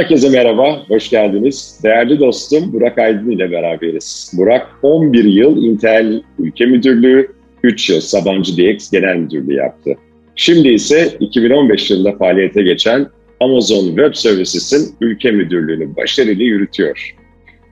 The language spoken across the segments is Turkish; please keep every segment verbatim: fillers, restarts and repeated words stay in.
Herkese merhaba, hoş geldiniz. Değerli dostum Burak Aydın ile beraberiz. Burak on bir yıl Intel Ülke Müdürlüğü, üç yıl Sabancı D X Genel Müdürlüğü yaptı. Şimdi ise iki bin on beş yılında faaliyete geçen Amazon Web Services'in Ülke Müdürlüğü'nü başarıyla yürütüyor.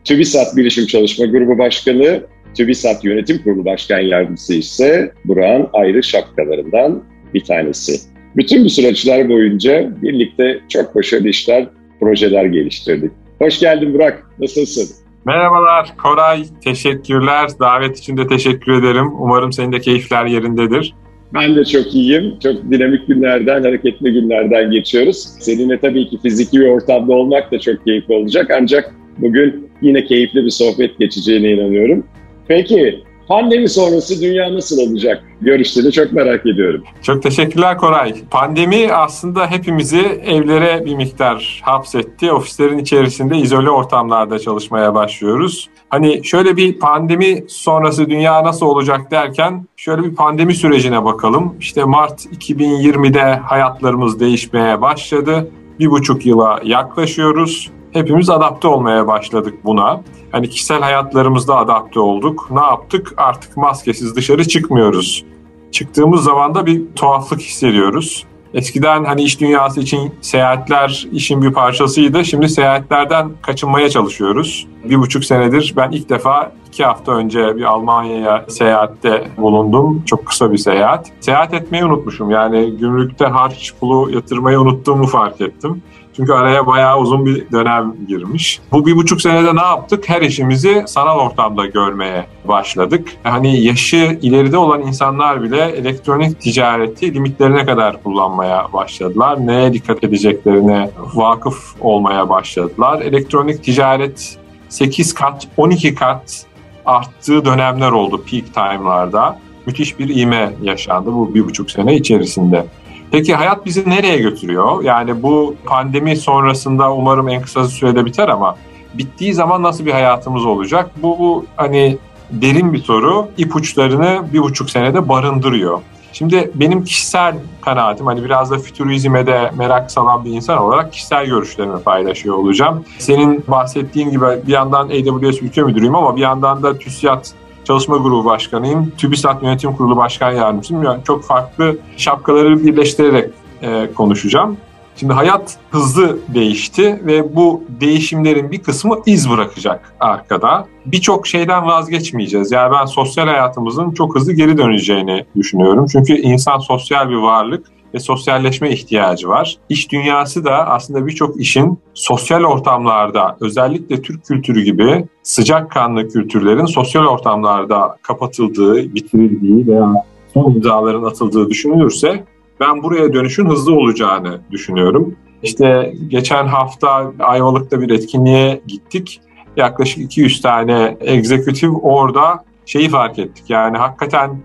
TÜBİSAD Bilişim Çalışma Grubu Başkanı, TÜBİSAD Yönetim Kurulu Başkan Yardımcısı ise Burak'ın ayrı şapkalarından bir tanesi. Bütün bu süreçler boyunca birlikte çok başarılı işler, projeler geliştirdik. Hoş geldin Burak, nasılsın? Merhabalar Koray, teşekkürler. Davet için de teşekkür ederim. Umarım senin de keyifler yerindedir. Ben de çok iyiyim. Çok dinamik günlerden, hareketli günlerden geçiyoruz. Seninle tabii ki fiziki bir ortamda olmak da çok keyifli olacak. Ancak bugün yine keyifli bir sohbet geçeceğine inanıyorum. Peki, pandemi sonrası dünya nasıl olacak? Görüşlerini çok merak ediyorum. Çok teşekkürler Koray. Pandemi aslında hepimizi evlere bir miktar hapsetti. Ofislerin içerisinde izole ortamlarda çalışmaya başlıyoruz. Hani şöyle bir pandemi sonrası dünya nasıl olacak derken şöyle bir pandemi sürecine bakalım. İşte Mart iki bin yirmi'de hayatlarımız değişmeye başladı. Bir buçuk yıla yaklaşıyoruz. Hepimiz adapte olmaya başladık buna. Hani kişisel hayatlarımızda adapte olduk. Ne yaptık? Artık maskesiz dışarı çıkmıyoruz. Çıktığımız zaman da bir tuhaflık hissediyoruz. Eskiden hani iş dünyası için seyahatler işin bir parçasıydı. Şimdi seyahatlerden kaçınmaya çalışıyoruz. Bir buçuk senedir ben ilk defa iki hafta önce bir Almanya'ya seyahatte bulundum. Çok kısa bir seyahat. Seyahat etmeyi unutmuşum. Yani gümrükte harç pulu yatırmayı unuttuğumu fark ettim. Çünkü araya bayağı uzun bir dönem girmiş. Bu bir buçuk senede ne yaptık? Her işimizi sanal ortamda görmeye başladık. Hani yaşı ileride olan insanlar bile elektronik ticareti limitlerine kadar kullanmaya başladılar. Neye dikkat edeceklerine vakıf olmaya başladılar. Elektronik ticaret sekiz kat, on iki kat arttığı dönemler oldu peak time'larda. Müthiş bir ivme yaşandı bu bir buçuk sene içerisinde. Peki hayat bizi nereye götürüyor? Yani bu pandemi sonrasında umarım en kısa sürede biter ama bittiği zaman nasıl bir hayatımız olacak? Bu, bu hani derin bir soru, ipuçlarını bir buçuk senede barındırıyor. Şimdi benim kişisel kanaatim, hani biraz da fütürizme de merak salan bir insan olarak kişisel görüşlerimi paylaşıyor olacağım. Senin bahsettiğin gibi bir yandan A W S Ülke Müdürüyüm ama bir yandan da TÜSİAD Çalışma Grubu Başkanıyım, TÜBİSAD Yönetim Kurulu Başkan Yardımcısıyım. Yani çok farklı şapkaları birleştirerek e, konuşacağım. Şimdi hayat hızlı değişti ve bu değişimlerin bir kısmı iz bırakacak arkada. Birçok şeyden vazgeçmeyeceğiz. Yani ben sosyal hayatımızın çok hızlı geri döneceğini düşünüyorum. Çünkü insan sosyal bir varlık ve sosyalleşme ihtiyacı var. İş dünyası da aslında birçok işin sosyal ortamlarda, özellikle Türk kültürü gibi sıcakkanlı kültürlerin sosyal ortamlarda kapatıldığı, bitirildiği veya son imzaların atıldığı düşünülürse ben buraya dönüşün hızlı olacağını düşünüyorum. İşte geçen hafta Ayvalık'ta bir etkinliğe gittik. Yaklaşık iki yüz tane executive orada şeyi fark ettik. Yani hakikaten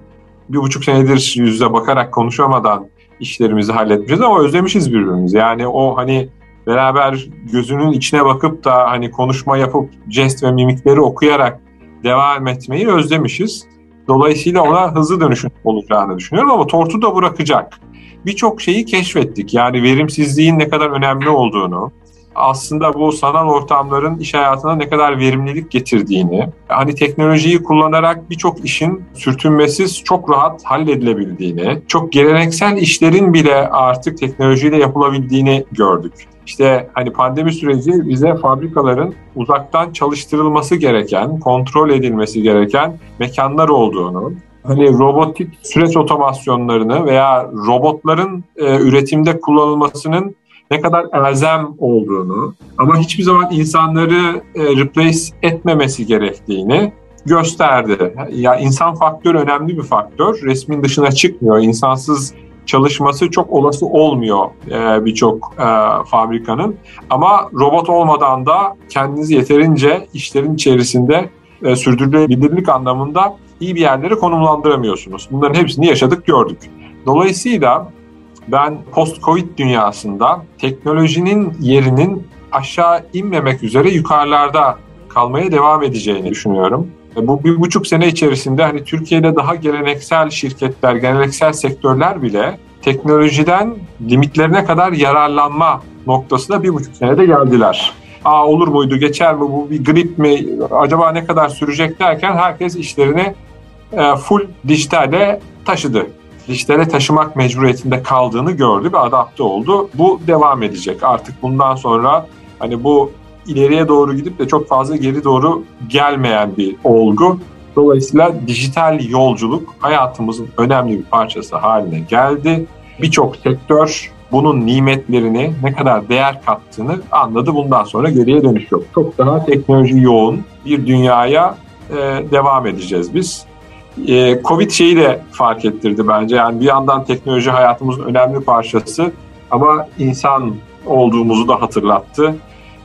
bir buçuk senedir yüzle bakarak konuşamadan işlerimizi halletmişiz ama özlemişiz birbirimizi. Yani o hani beraber gözünün içine bakıp da hani konuşma yapıp jest ve mimikleri okuyarak devam etmeyi özlemişiz. Dolayısıyla ona hızlı dönüşün olacağını düşünüyorum ama tortu da bırakacak. Birçok şeyi keşfettik. Yani verimsizliğin ne kadar önemli olduğunu, aslında bu sanal ortamların iş hayatına ne kadar verimlilik getirdiğini, hani teknolojiyi kullanarak birçok işin sürtünmesiz çok rahat halledilebildiğini, çok geleneksel işlerin bile artık teknolojiyle yapılabildiğini gördük. İşte hani pandemi süreci bize fabrikaların uzaktan çalıştırılması gereken, kontrol edilmesi gereken mekanlar olduğunu, hani robotik süreç otomasyonlarını veya robotların e, üretimde kullanılmasının ne kadar elzem olduğunu ama hiçbir zaman insanları e, replace etmemesi gerektiğini gösterdi. Ya insan faktörü önemli bir faktör. Resmin dışına çıkmıyor. İnsansız çalışması çok olası olmuyor e, birçok e, fabrikanın. Ama robot olmadan da kendinizi yeterince işlerin içerisinde e, sürdürülebilirlik anlamında iyi bir yerlere konumlandıramıyorsunuz. Bunların hepsini yaşadık, gördük. Dolayısıyla ben post-Covid dünyasında teknolojinin yerinin aşağı inmemek üzere yukarılarda kalmaya devam edeceğini düşünüyorum. Bu bir buçuk sene içerisinde hani Türkiye'de daha geleneksel şirketler, geleneksel sektörler bile teknolojiden limitlerine kadar yararlanma noktasına bir buçuk senede geldiler. Aa olur muydu, geçer mi, bu bir grip mi, acaba ne kadar sürecek derken herkes işlerini full dijitale taşıdı. Dijitale taşımak mecburiyetinde kaldığını gördü ve adapte oldu. Bu devam edecek. Artık bundan sonra hani bu ileriye doğru gidip de çok fazla geri doğru gelmeyen bir olgu. Dolayısıyla dijital yolculuk hayatımızın önemli bir parçası haline geldi. Birçok sektör bunun nimetlerini, ne kadar değer kattığını anladı. Bundan sonra geriye dönüş yok. Çok daha teknoloji yoğun bir dünyaya e, devam edeceğiz biz. E, Covid şeyi de fark ettirdi bence. Yani bir yandan teknoloji hayatımızın önemli parçası ama insan olduğumuzu da hatırlattı.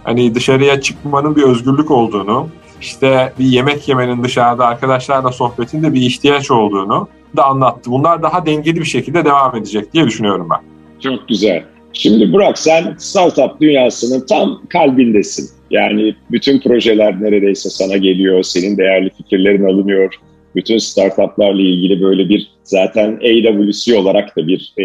Hani dışarıya çıkmanın bir özgürlük olduğunu, işte bir yemek yemenin dışarıda arkadaşlarla sohbetin de bir ihtiyaç olduğunu da anlattı. Bunlar daha dengeli bir şekilde devam edecek diye düşünüyorum ben. Çok güzel. Şimdi Burak, sen startup dünyasının tam kalbindesin. Yani bütün projeler neredeyse sana geliyor, senin değerli fikirlerin alınıyor. Bütün startuplarla ilgili böyle bir zaten A W C olarak da bir e,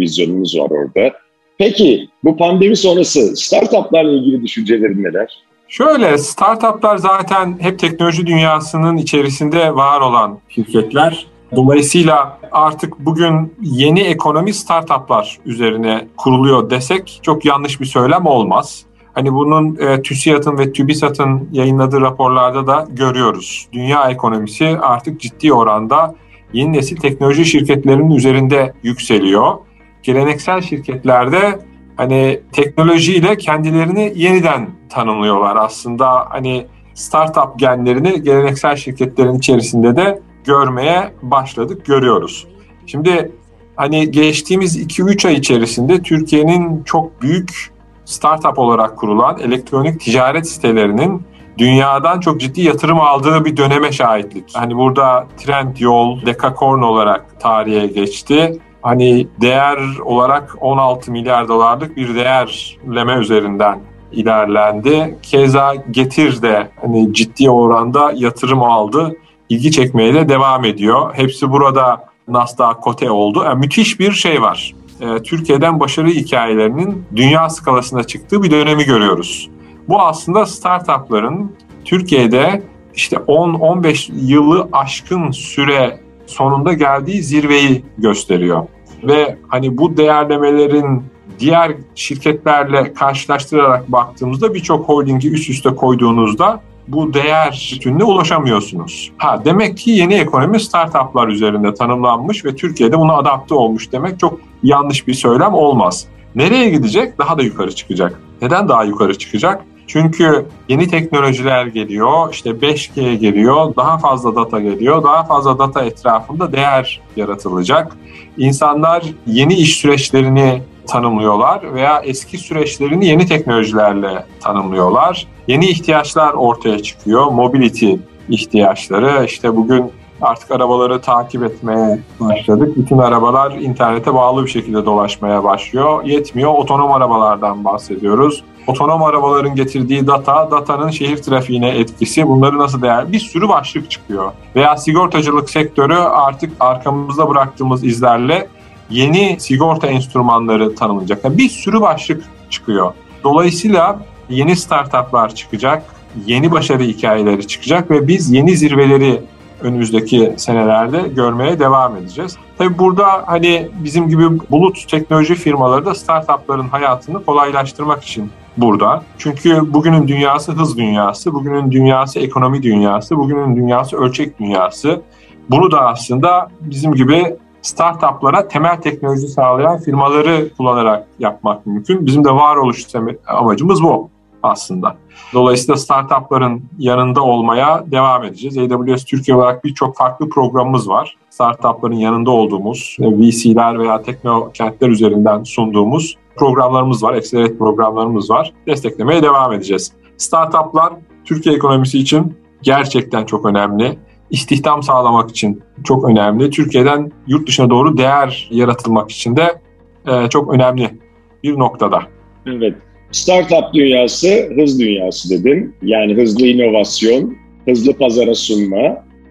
vizyonumuz var orada. Peki bu pandemi sonrası startuplarla ilgili düşüncelerin neler? Şöyle, startuplar zaten hep teknoloji dünyasının içerisinde var olan şirketler. Dolayısıyla artık bugün yeni ekonomi startuplar üzerine kuruluyor desek çok yanlış bir söylem olmaz. Hani bunun e, TÜSİAD'ın ve TÜBİSAD'ın yayınladığı raporlarda da görüyoruz. Dünya ekonomisi artık ciddi oranda yeni nesil teknoloji şirketlerinin üzerinde yükseliyor. Geleneksel şirketlerde hani teknolojiyle kendilerini yeniden tanımlıyorlar aslında. Hani startup genlerini geleneksel şirketlerin içerisinde de görmeye başladık, görüyoruz. Şimdi hani geçtiğimiz iki üç ay içerisinde Türkiye'nin çok büyük startup olarak kurulan elektronik ticaret sitelerinin dünyadan çok ciddi yatırım aldığı bir döneme şahitlik. Hani burada Trendyol, Decacorn olarak tarihe geçti. Hani değer olarak on altı milyar dolarlık bir değerleme üzerinden ilerlendi. Keza Getir de hani ciddi oranda yatırım aldı. İlgi çekmeye de devam ediyor. Hepsi burada Nasdaq kote oldu. Yani müthiş bir şey var. E, Türkiye'den başarı hikayelerinin dünya skalasına çıktığı bir dönemi görüyoruz. Bu aslında startupların Türkiye'de işte on on beş yılı aşkın süre sonunda geldiği zirveyi gösteriyor. Ve hani bu değerlemelerin diğer şirketlerle karşılaştırarak baktığımızda birçok holdingi üst üste koyduğunuzda bu değer bütününe ulaşamıyorsunuz. Ha, demek ki yeni ekonomi startuplar üzerinde tanımlanmış ve Türkiye'de buna adapte olmuş demek çok yanlış bir söylem olmaz. Nereye gidecek? Daha da yukarı çıkacak. Neden daha yukarı çıkacak? Çünkü yeni teknolojiler geliyor, işte beş G geliyor, daha fazla data geliyor, daha fazla data etrafında değer yaratılacak. İnsanlar yeni iş süreçlerini tanımlıyorlar veya eski süreçlerini yeni teknolojilerle tanımlıyorlar. Yeni ihtiyaçlar ortaya çıkıyor, mobility ihtiyaçları. İşte bugün artık arabaları takip etmeye başladık. Bütün arabalar internete bağlı bir şekilde dolaşmaya başlıyor. Yetmiyor, otonom arabalardan bahsediyoruz. Otonom arabaların getirdiği data, datanın şehir trafiğine etkisi, bunları nasıl değer? Bir sürü başlık çıkıyor. Veya sigortacılık sektörü artık arkamızda bıraktığımız izlerle yeni sigorta enstrümanları tanımlanacak. Yani bir sürü başlık çıkıyor. Dolayısıyla yeni startuplar çıkacak, yeni başarı hikayeleri çıkacak ve biz yeni zirveleri önümüzdeki senelerde görmeye devam edeceğiz. Tabii burada hani bizim gibi bulut teknoloji firmaları da startupların hayatını kolaylaştırmak için burada. Çünkü bugünün dünyası hız dünyası, bugünün dünyası ekonomi dünyası, bugünün dünyası ölçek dünyası. Bunu da aslında bizim gibi startuplara temel teknoloji sağlayan firmaları kullanarak yapmak mümkün. Bizim de varoluş amacımız bu aslında. Dolayısıyla startupların yanında olmaya devam edeceğiz. A W S Türkiye olarak birçok farklı programımız var. Startupların yanında olduğumuz, V C'ler veya teknokentler üzerinden sunduğumuz programlarımız var. Accelerate programlarımız var. Desteklemeye devam edeceğiz. Startuplar Türkiye ekonomisi için gerçekten çok önemli. İstihdam sağlamak için çok önemli. Türkiye'den yurt dışına doğru değer yaratılmak için de çok önemli bir noktada. Evet. Startup dünyası, hız dünyası dedim. Yani hızlı inovasyon, hızlı pazara sunma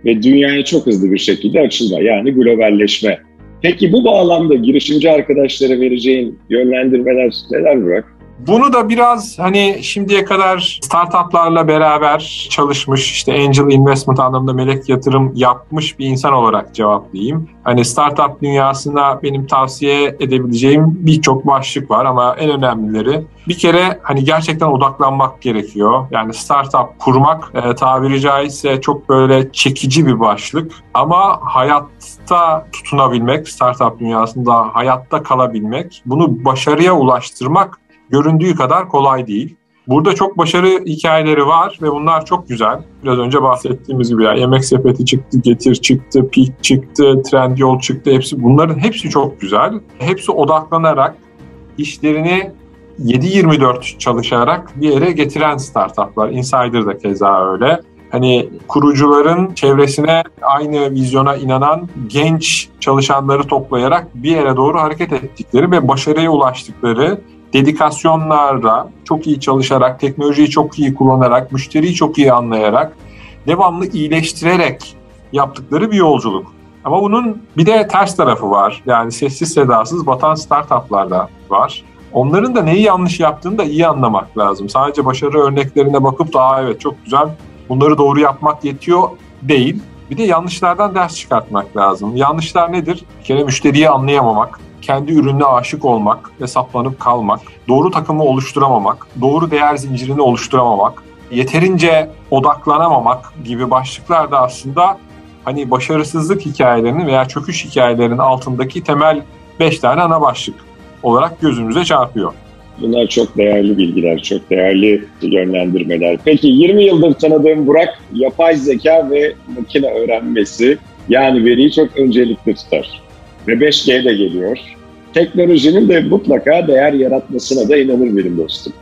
ve dünyaya çok hızlı bir şekilde açılma. Yani globalleşme Peki bu bağlamda girişimci arkadaşlara vereceğin yönlendirmeler neler Burak? Bunu da biraz hani şimdiye kadar startuplarla beraber çalışmış, işte angel investment anlamında melek yatırım yapmış bir insan olarak cevaplayayım. Hani startup dünyasında benim tavsiye edebileceğim birçok başlık var ama en önemlileri bir kere hani gerçekten odaklanmak gerekiyor. Yani startup kurmak e, tabiri caizse çok böyle çekici bir başlık ama hayatta tutunabilmek, startup dünyasında hayatta kalabilmek, bunu başarıya ulaştırmak göründüğü kadar kolay değil. Burada çok başarı hikayeleri var ve bunlar çok güzel. Biraz önce bahsettiğimiz gibi yani Yemek Sepeti çıktı, Getir çıktı, Peak çıktı, Trendyol çıktı. Hepsi, bunların hepsi çok güzel. Hepsi odaklanarak, işlerini yedi yirmi dört çalışarak bir yere getiren startuplar. Insider da keza öyle. Hani kurucuların çevresine aynı vizyona inanan genç çalışanları toplayarak bir yere doğru hareket ettikleri ve başarıya ulaştıkları, dedikasyonlarla, çok iyi çalışarak, teknolojiyi çok iyi kullanarak, müşteriyi çok iyi anlayarak, devamlı iyileştirerek yaptıkları bir yolculuk. Ama bunun bir de ters tarafı var. Yani sessiz sedasız batan startuplar da var. Onların da neyi yanlış yaptığını da iyi anlamak lazım. Sadece başarı örneklerine bakıp da "Aa, evet çok güzel, bunları doğru yapmak yetiyor" değil. Bir de yanlışlardan ders çıkartmak lazım. Yanlışlar nedir? Bir kere müşteriyi anlayamamak, kendi ürününe aşık olmak ve saplanıp kalmak, doğru takımı oluşturamamak, doğru değer zincirini oluşturamamak, yeterince odaklanamamak gibi başlıklar da aslında hani başarısızlık hikayelerinin veya çöküş hikayelerinin altındaki temel beş tane ana başlık olarak gözümüze çarpıyor. Bunlar çok değerli bilgiler, çok değerli yönlendirmeler. Peki yirmi yıldır tanıdığım Burak, yapay zeka ve makine öğrenmesi, yani veriyi çok öncelikli tutar. Ve beş G de geliyor. Teknolojinin de mutlaka değer yaratmasına da inanır benim dostum.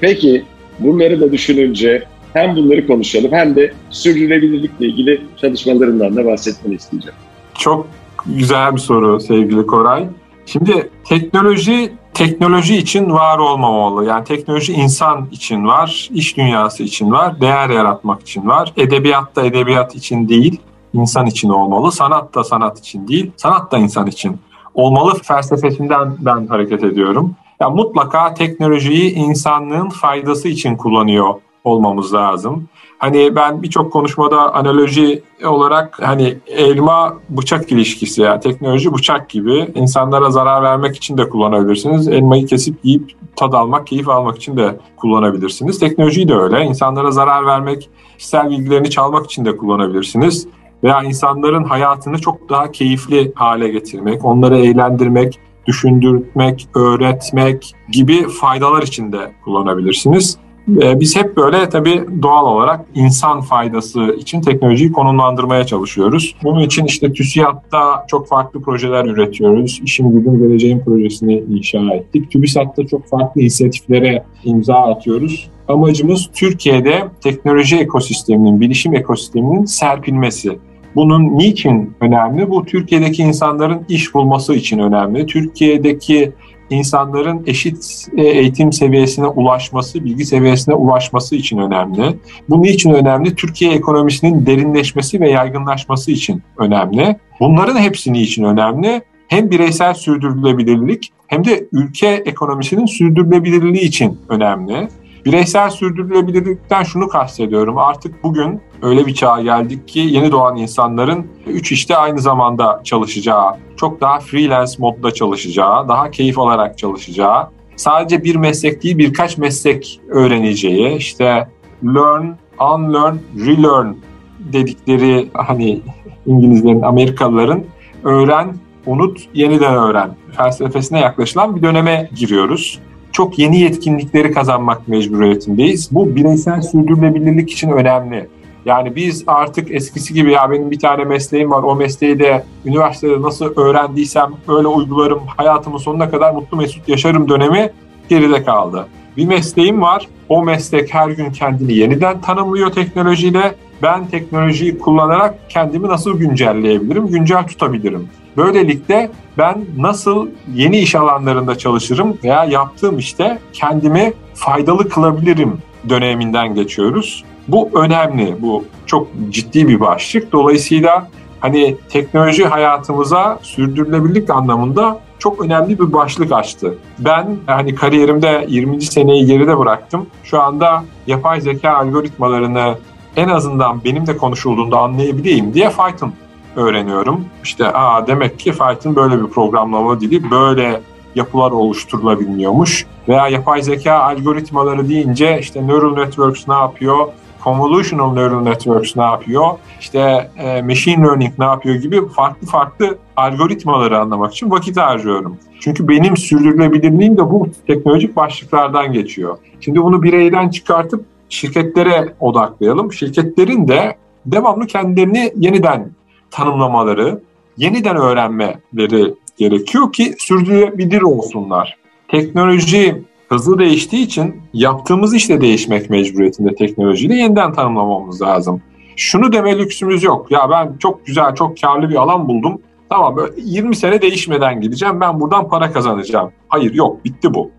Peki bunları da düşününce hem bunları konuşalım hem de sürdürülebilirlikle ilgili çalışmalarından da bahsetmeni isteyeceğim. Çok güzel bir soru sevgili Koray. Şimdi teknoloji, teknoloji için var olmamalı. Yani teknoloji insan için var, iş dünyası için var, değer yaratmak için var. Edebiyat da edebiyat için değil, İnsan için olmalı. Sanat da sanat için değil, sanat da insan için olmalı felsefesinden ben hareket ediyorum. Yani mutlaka teknolojiyi insanlığın faydası için kullanıyor olmamız lazım. Hani ben birçok konuşmada analoji olarak hani elma bıçak ilişkisi, yani teknoloji bıçak gibi, insanlara zarar vermek için de kullanabilirsiniz. Elmayı kesip yiyip tad almak, keyif almak için de kullanabilirsiniz. Teknolojiyi de öyle. İnsanlara zarar vermek, kişisel bilgilerini çalmak için de kullanabilirsiniz. Veya insanların hayatını çok daha keyifli hale getirmek, onları eğlendirmek, düşündürtmek, öğretmek gibi faydalar için de kullanabilirsiniz. Biz hep böyle tabii doğal olarak insan faydası için teknolojiyi konumlandırmaya çalışıyoruz. Bunun için işte TÜSİAD'da çok farklı projeler üretiyoruz. İşim Gücüm Geleceğim projesini inşa ettik. TÜBİSAD'da çok farklı inisiyatiflere imza atıyoruz. Amacımız Türkiye'de teknoloji ekosisteminin, bilişim ekosisteminin serpilmesi. Bunun niçin önemli? Bu Türkiye'deki insanların iş bulması için önemli. Türkiye'deki insanların eşit eğitim seviyesine ulaşması, bilgi seviyesine ulaşması için önemli. Bu niçin önemli? Türkiye ekonomisinin derinleşmesi ve yaygınlaşması için önemli. Bunların hepsi niçin önemli? Hem bireysel sürdürülebilirlik hem de ülke ekonomisinin sürdürülebilirliği için önemli. Bireysel sürdürülebilirlikten şunu kastediyorum. Artık bugün öyle bir çağa geldik ki yeni doğan insanların üç işte aynı zamanda çalışacağı, çok daha freelance modda çalışacağı, daha keyif alarak çalışacağı, sadece bir meslek değil birkaç meslek öğreneceği, işte learn, unlearn, relearn dedikleri hani İngilizlerin, Amerikalıların öğren, unut, yeniden öğren felsefesine yaklaşılan bir döneme giriyoruz. Çok yeni yetkinlikleri kazanmak mecburiyetindeyiz. Bu bireysel sürdürülebilirlik için önemli. Yani biz artık eskisi gibi ya benim bir tane mesleğim var, o mesleği de üniversitede nasıl öğrendiysem öyle uygularım, hayatımın sonuna kadar mutlu mesut yaşarım dönemi geride kaldı. Bir mesleğim var, o meslek her gün kendini yeniden tanımlıyor teknolojiyle. Ben teknolojiyi kullanarak kendimi nasıl güncelleyebilirim, güncel tutabilirim? Böylelikle ben nasıl yeni iş alanlarında çalışırım veya yaptığım işte kendimi faydalı kılabilirim döneminden geçiyoruz. Bu önemli, bu çok ciddi bir başlık. Dolayısıyla hani teknoloji hayatımıza sürdürülebilirlik anlamında çok önemli bir başlık açtı. Ben hani kariyerimde yirminci seneyi geride bıraktım. Şu anda yapay zeka algoritmalarını en azından benim de konuşulduğunda anlayabileyim diye Python öğreniyorum. İşte aa demek ki Python böyle bir programlama dili, böyle yapılar oluşturulabiliyormuş. Veya yapay zeka algoritmaları deyince işte neural networks ne yapıyor? Convolutional Neural Networks ne yapıyor? İşte e, Machine Learning ne yapıyor gibi farklı farklı algoritmaları anlamak için vakit harcıyorum. Çünkü benim sürdürülebilirliğim de bu teknolojik başlıklardan geçiyor. Şimdi bunu bireyden çıkartıp şirketlere odaklayalım. Şirketlerin de devamlı kendilerini yeniden tanımlamaları, yeniden öğrenmeleri gerekiyor ki sürdürülebilir olsunlar. Teknoloji hızlı değiştiği için yaptığımız iş de değişmek mecburiyetinde, teknolojiyle yeniden tanımlamamız lazım. Şunu deme lüksümüz yok. Ya ben çok güzel, çok karlı bir alan buldum. Tamam, böyle yirmi sene değişmeden gideceğim. Ben buradan para kazanacağım. Hayır, yok, bitti bu.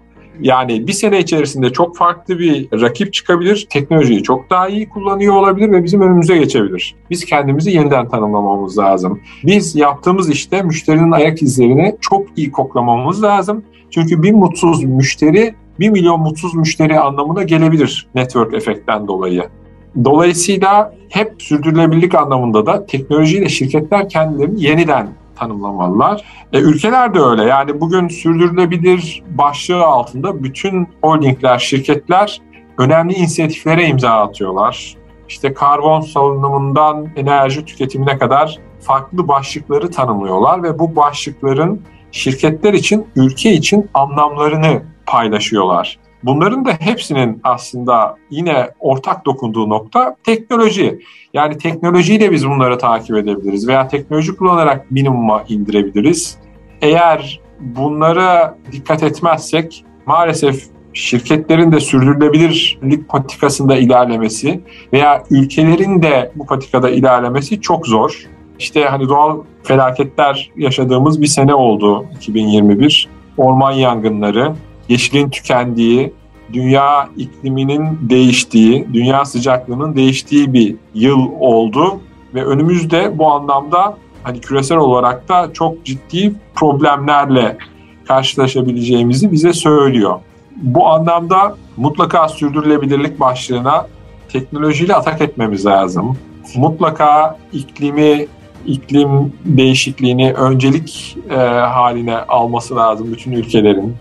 Yani bir sene içerisinde çok farklı bir rakip çıkabilir. Teknolojiyi çok daha iyi kullanıyor olabilir ve bizim önümüze geçebilir. Biz kendimizi yeniden tanımlamamız lazım. Biz yaptığımız işte müşterinin ayak izlerini çok iyi koklamamız lazım. Çünkü bir mutsuz müşteri, bir milyon mutsuz müşteri anlamına gelebilir network efektten dolayı. Dolayısıyla hep sürdürülebilirlik anlamında da teknolojiyle şirketler kendilerini yeniden tanımlamalılar. E, ülkeler de öyle. Yani bugün sürdürülebilir başlığı altında bütün holdingler, şirketler önemli inisiyatiflere imza atıyorlar. İşte karbon salınımından enerji tüketimine kadar farklı başlıkları tanımlıyorlar ve bu başlıkların şirketler için, ülke için anlamlarını paylaşıyorlar. Bunların da hepsinin aslında yine ortak dokunduğu nokta teknoloji. Yani teknolojiyle biz bunları takip edebiliriz veya teknoloji kullanarak minimuma indirebiliriz. Eğer bunlara dikkat etmezsek maalesef şirketlerin de sürdürülebilirlik patikasında ilerlemesi veya ülkelerin de bu patikada ilerlemesi çok zor. İşte hani doğal felaketler yaşadığımız bir sene oldu iki bin yirmi bir. Orman yangınları, yeşilin tükendiği, dünya ikliminin değiştiği, dünya sıcaklığının değiştiği bir yıl oldu ve önümüzde bu anlamda hani küresel olarak da çok ciddi problemlerle karşılaşabileceğimizi bize söylüyor. Bu anlamda mutlaka sürdürülebilirlik başlığına teknolojiyle atak etmemiz lazım. Mutlaka iklimi, iklim değişikliğini öncelik e, haline alması lazım bütün ülkelerin.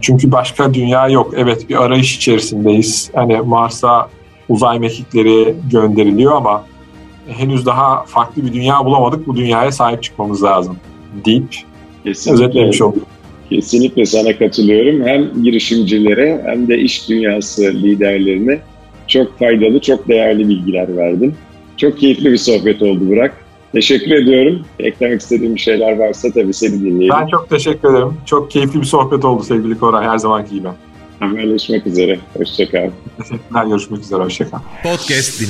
Çünkü başka dünya yok. Evet, bir arayış içerisindeyiz. Hani Mars'a uzay mekikleri gönderiliyor ama henüz daha farklı bir dünya bulamadık. Bu dünyaya sahip çıkmamız lazım deyip özetlemiş olduk. Kesinlikle sana katılıyorum. Hem girişimcilere hem de iş dünyası liderlerine çok faydalı, çok değerli bilgiler verdin. Çok keyifli bir sohbet oldu Burak. Teşekkür ediyorum. Eklemek istediğim şeyler varsa tabii seni dinleyelim. Ben çok teşekkür ederim. Çok keyifli bir sohbet oldu sevgili Koray, her zamanki gibi. Haberleşmek üzere. Hoşça kal. Teşekkürler. Görüşmek üzere. Hoşça kal. Podcast din-